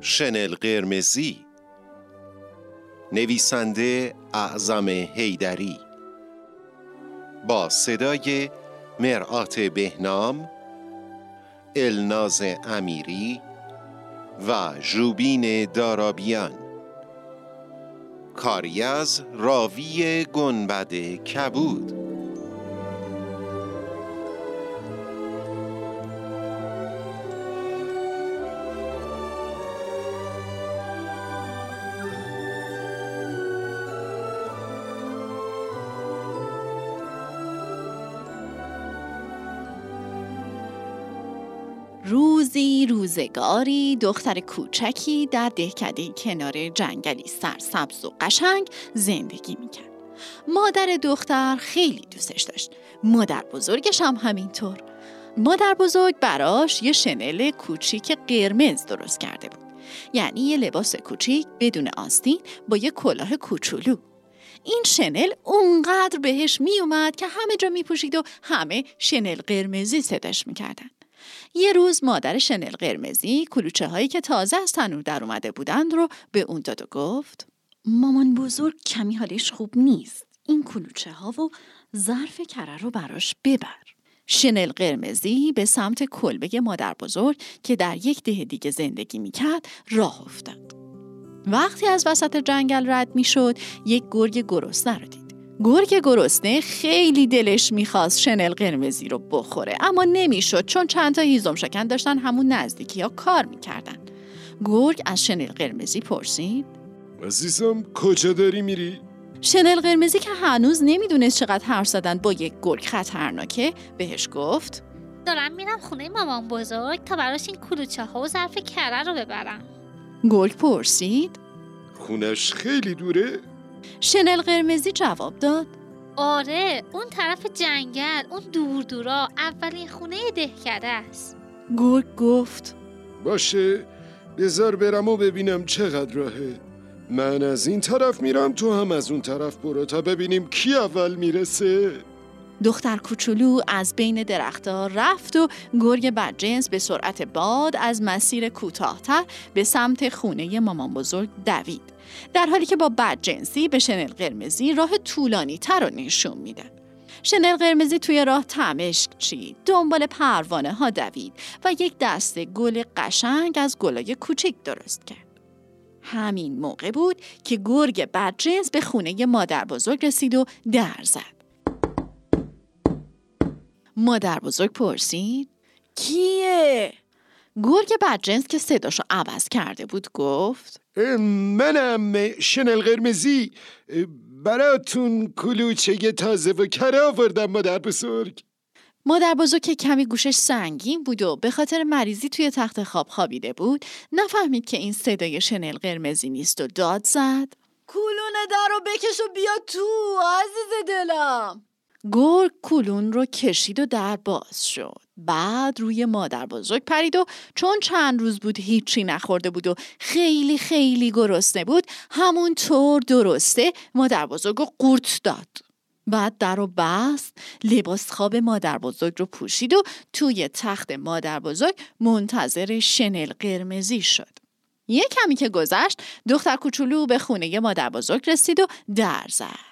شنل قرمزی، نویسنده اعظم حیدری، با صدای مرآت بهنام، الناز امیری و ژوبین دارابیان. کاری از راوی گنبد کبود. روزی روزگاری دختر کوچکی در دهکده کنار جنگلی سرسبز و قشنگ زندگی میکرد. مادر دختر خیلی دوستش داشت. مادر بزرگش هم همینطور. مادر بزرگ براش یه شنل کوچیک قرمز درست کرده بود. یعنی یه لباس کوچیک بدون آستین با یه کلاه کوچولو. این شنل اونقدر بهش میومد که همه جا میپوشید و همه شنل قرمزی صداش میکردن. یه روز مادر شنل قرمزی کلوچه هایی که تازه از تنور در اومده بودند رو به اون داد و گفت: مامان بزرگ کمی حالش خوب نیست. این کلوچه ها و ظرف کره رو براش ببر. شنل قرمزی به سمت کلبه مادر بزرگ که در یک ده دیگه زندگی میکرد راه افتاد. وقتی از وسط جنگل رد میشد یک گرگ گرسنه رو دید. گرگ گرسنه خیلی دلش میخواست شنل قرمزی رو بخوره، اما نمیشد چون چند تا هیزم شکن داشتن همون نزدیکی ها کار میکردن. گرگ از شنل قرمزی پرسید: عزیزم کجا داری میری؟ شنل قرمزی که هنوز نمیدونست چقدر حرف زدن با یک گرگ خطرناکه بهش گفت: دارم میرم خونه مامان بزرگ تا براش این کلوچه ها و ظرف کره رو ببرم. گرگ پرسید: خونش خیلی دوره؟ شنل قرمزی جواب داد: آره، اون طرف جنگل، اون دور دورا، اولین خونه دهکده است. گرگ گفت: باشه، بذار برم و ببینم چقدر راهه. من از این طرف میرم، تو هم از اون طرف برو تا ببینیم کی اول میرسه. دختر کوچولو از بین درخت‌ها رفت و گرگ بدجنس به سرعت باد از مسیر کوتاه‌تر به سمت خونه مامان بزرگ دوید، در حالی که با بدجنسی به شنل قرمزی راه طولانی‌تر رو نشون میدن. شنل قرمزی توی راه تمشک چید، دنبال پروانه ها دوید و یک دسته گل قشنگ از گلای کوچک درست کرد. همین موقع بود که گرگ بدجنس به خونه مادر بزرگ رسید و در زد. مادر بزرگ پرسید: کیه؟ گرگ بدجنس که صداشو عوض کرده بود گفت: منم شنل قرمزی، براتون کلوچه تازه و کره آوردم مادر بزرگ. مادر بزرگ که کمی گوشش سنگین بود و به خاطر مریضی توی تخت خواب خوابیده بود نفهمید که این صدای شنل قرمزی نیست و داد زد: کلون در رو بکش و بیا تو عزیز دلم. گرگ کلون رو کشید و در باز شد. بعد روی مادر بزرگ پرید و چون چند روز بود هیچی نخورده بود و خیلی خیلی گرسنه بود همونطور درسته مادر بزرگ رو قورت داد. بعد در رو بست، لباس خواب مادر بزرگ رو پوشید و توی تخت مادر بزرگ منتظر شنل قرمزی شد. یه کمی که گذشت دختر کوچولو به خونه مادر بزرگ رسید و در زد.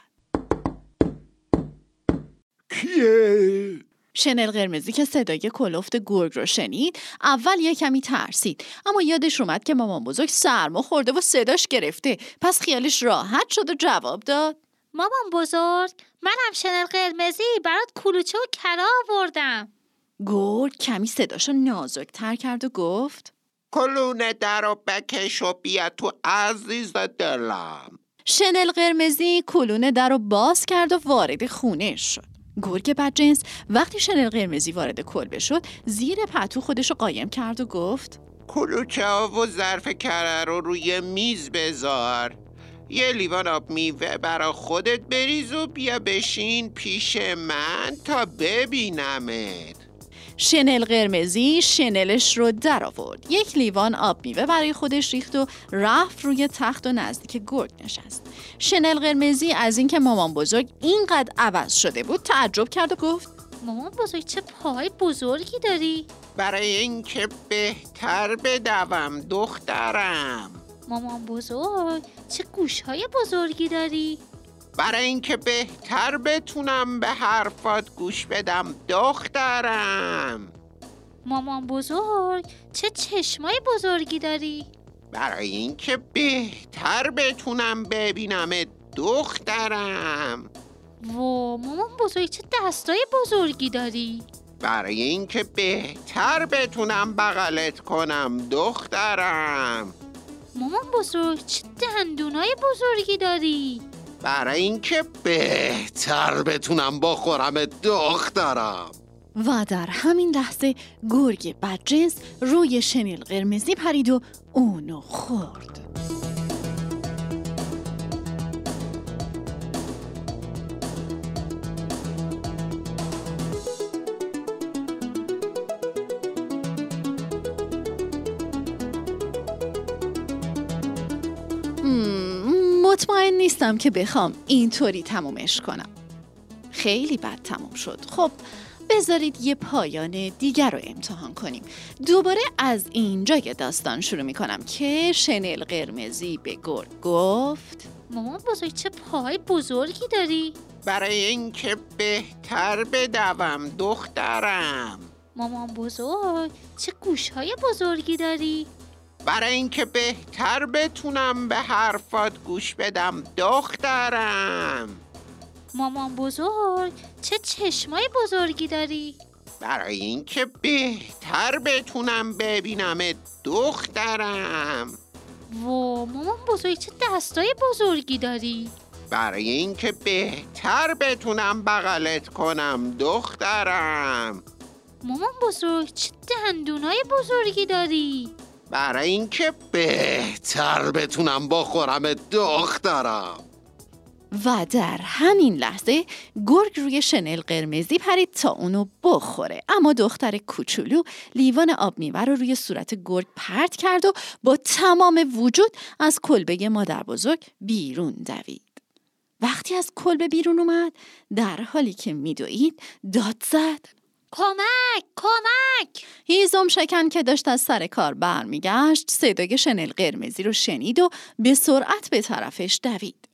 کیه؟ شنل قرمزی که صدای کلفت گرگ رو شنید اول یه کمی ترسید، اما یادش اومد که مامان بزرگ سرما خورده و صداش گرفته، پس خیالش راحت شد و جواب داد: مامان بزرگ، منم شنل قرمزی، برات کلوچه و کره آوردم. گرگ کمی صداشو نازک‌تر کرد و گفت: کلونه درو بکش و بیا تو عزیز دلم. شنل قرمزی کلونه درو باز کرد و وارد خونه شد. گرگ بدجنس وقتی شنل قرمزی وارد کلبه شد زیر پتو خودش رو قایم کرد و گفت: کلوچه و ظرف کره رو روی میز بذار، یه لیوان آب میوه برا خودت بریز و بیا بشین پیش من تا ببینمت. شنل قرمزی شنلش رو در آورد، یک لیوان آب میوه برای خودش ریخت و رفت روی تخت و نزدیک گرگ نشست. شنل قرمزی از اینکه مامان بزرگ اینقدر عوض شده بود تعجب کرد و گفت: مامان بزرگ چه پای بزرگی داری؟ برای اینکه بهتر بدوم دخترم. مامان بزرگ چه گوشهای بزرگی داری؟ برای اینکه بهتر بتونم به حرفات گوش بدم دخترم. مامان بزرگ چه چشمای بزرگی داری؟ برای اینکه بهتر بتونم ببینمت دخترم. وای مامان بزرگ چه دستای بزرگی داری؟ برای اینکه بهتر بتونم بغلت کنم دخترم. مامان بزرگ چه دندونای بزرگی داری؟ برای اینکه بهتر بتونم بخورم دخترم. و در همین لحظه گرگ بدجنس روی شنل قرمزی پرید و اونو خورد. مطمئن نیستم که بخوام اینطوری تمومش کنم. خیلی بد تموم شد. خب بذارید یه پایان دیگر رو امتحان کنیم. دوباره از اینجای داستان شروع می کنم که شنل قرمزی به گرگ گفت: مامان بزرگ چه پای بزرگی داری؟ برای اینکه بهتر بدوم دخترم. مامان بزرگ چه گوشهای بزرگی داری؟ برای اینکه بهتر بتونم به حرفات گوش بدم دخترم. مامان بزرگ چه چشمای بزرگی داری؟ برای اینکه بهتر بتونم ببینمت دخترم. وای مامان بزرگ چه دستای بزرگی داری؟ برای اینکه بهتر بتونم بغلت کنم دخترم. مامان بزرگ چه دندونای بزرگی داری؟ برای اینکه بهتر بتونم بخورم دخترم. و در همین لحظه گرگ روی شنل قرمزی پرید تا اونو بخوره، اما دختر کوچولو لیوان آب میوه رو روی صورت گرگ پرت کرد و با تمام وجود از کلبه مادر بزرگ بیرون دوید. وقتی از کلبه بیرون اومد، در حالی که میدوید داد زد: کمک! کمک! هیزم شکن که داشت از سر کار برمیگشت صدای شنل قرمزی رو شنید و به سرعت به طرفش دوید.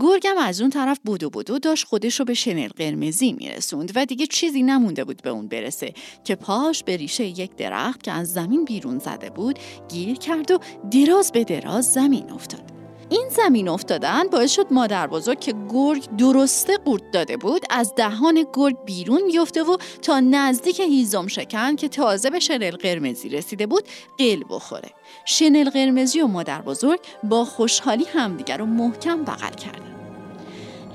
گرگم از اون طرف بودو داشت خودش رو به شنل قرمزی میرسوند و دیگه چیزی نمونده بود به اون برسه که پاش به ریشه یک درخت که از زمین بیرون زده بود گیر کرد و دراز به دراز زمین افتاد. این زمین افتادن باعث شد مادر بزرگ که گرگ درسته قورت داده بود از دهان گرگ بیرون بیفته و تا نزدیک هیزم شکن که تازه به شنل قرمزی رسیده بود قل بخوره. شنل قرمزی و مادر بزرگ با خوشحالی همدیگر رو محکم بغل کردن.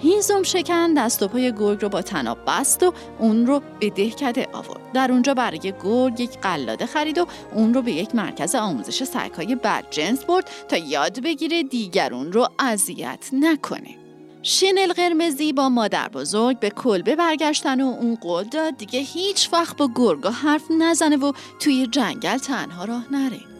هیزم شکن دست و پای گرگ رو با طناب بست و اون رو به دهکده آورد. در اونجا برای گرگ یک قلاده خرید و اون رو به یک مرکز آموزش سگ‌های بدجنس برد تا یاد بگیره دیگرون رو اذیت نکنه. شنل قرمزی با مادر بزرگ به کلبه برگشتن و اون قول داد دیگه هیچ وقت با گرگا حرف نزنه و توی جنگل تنها راه نره.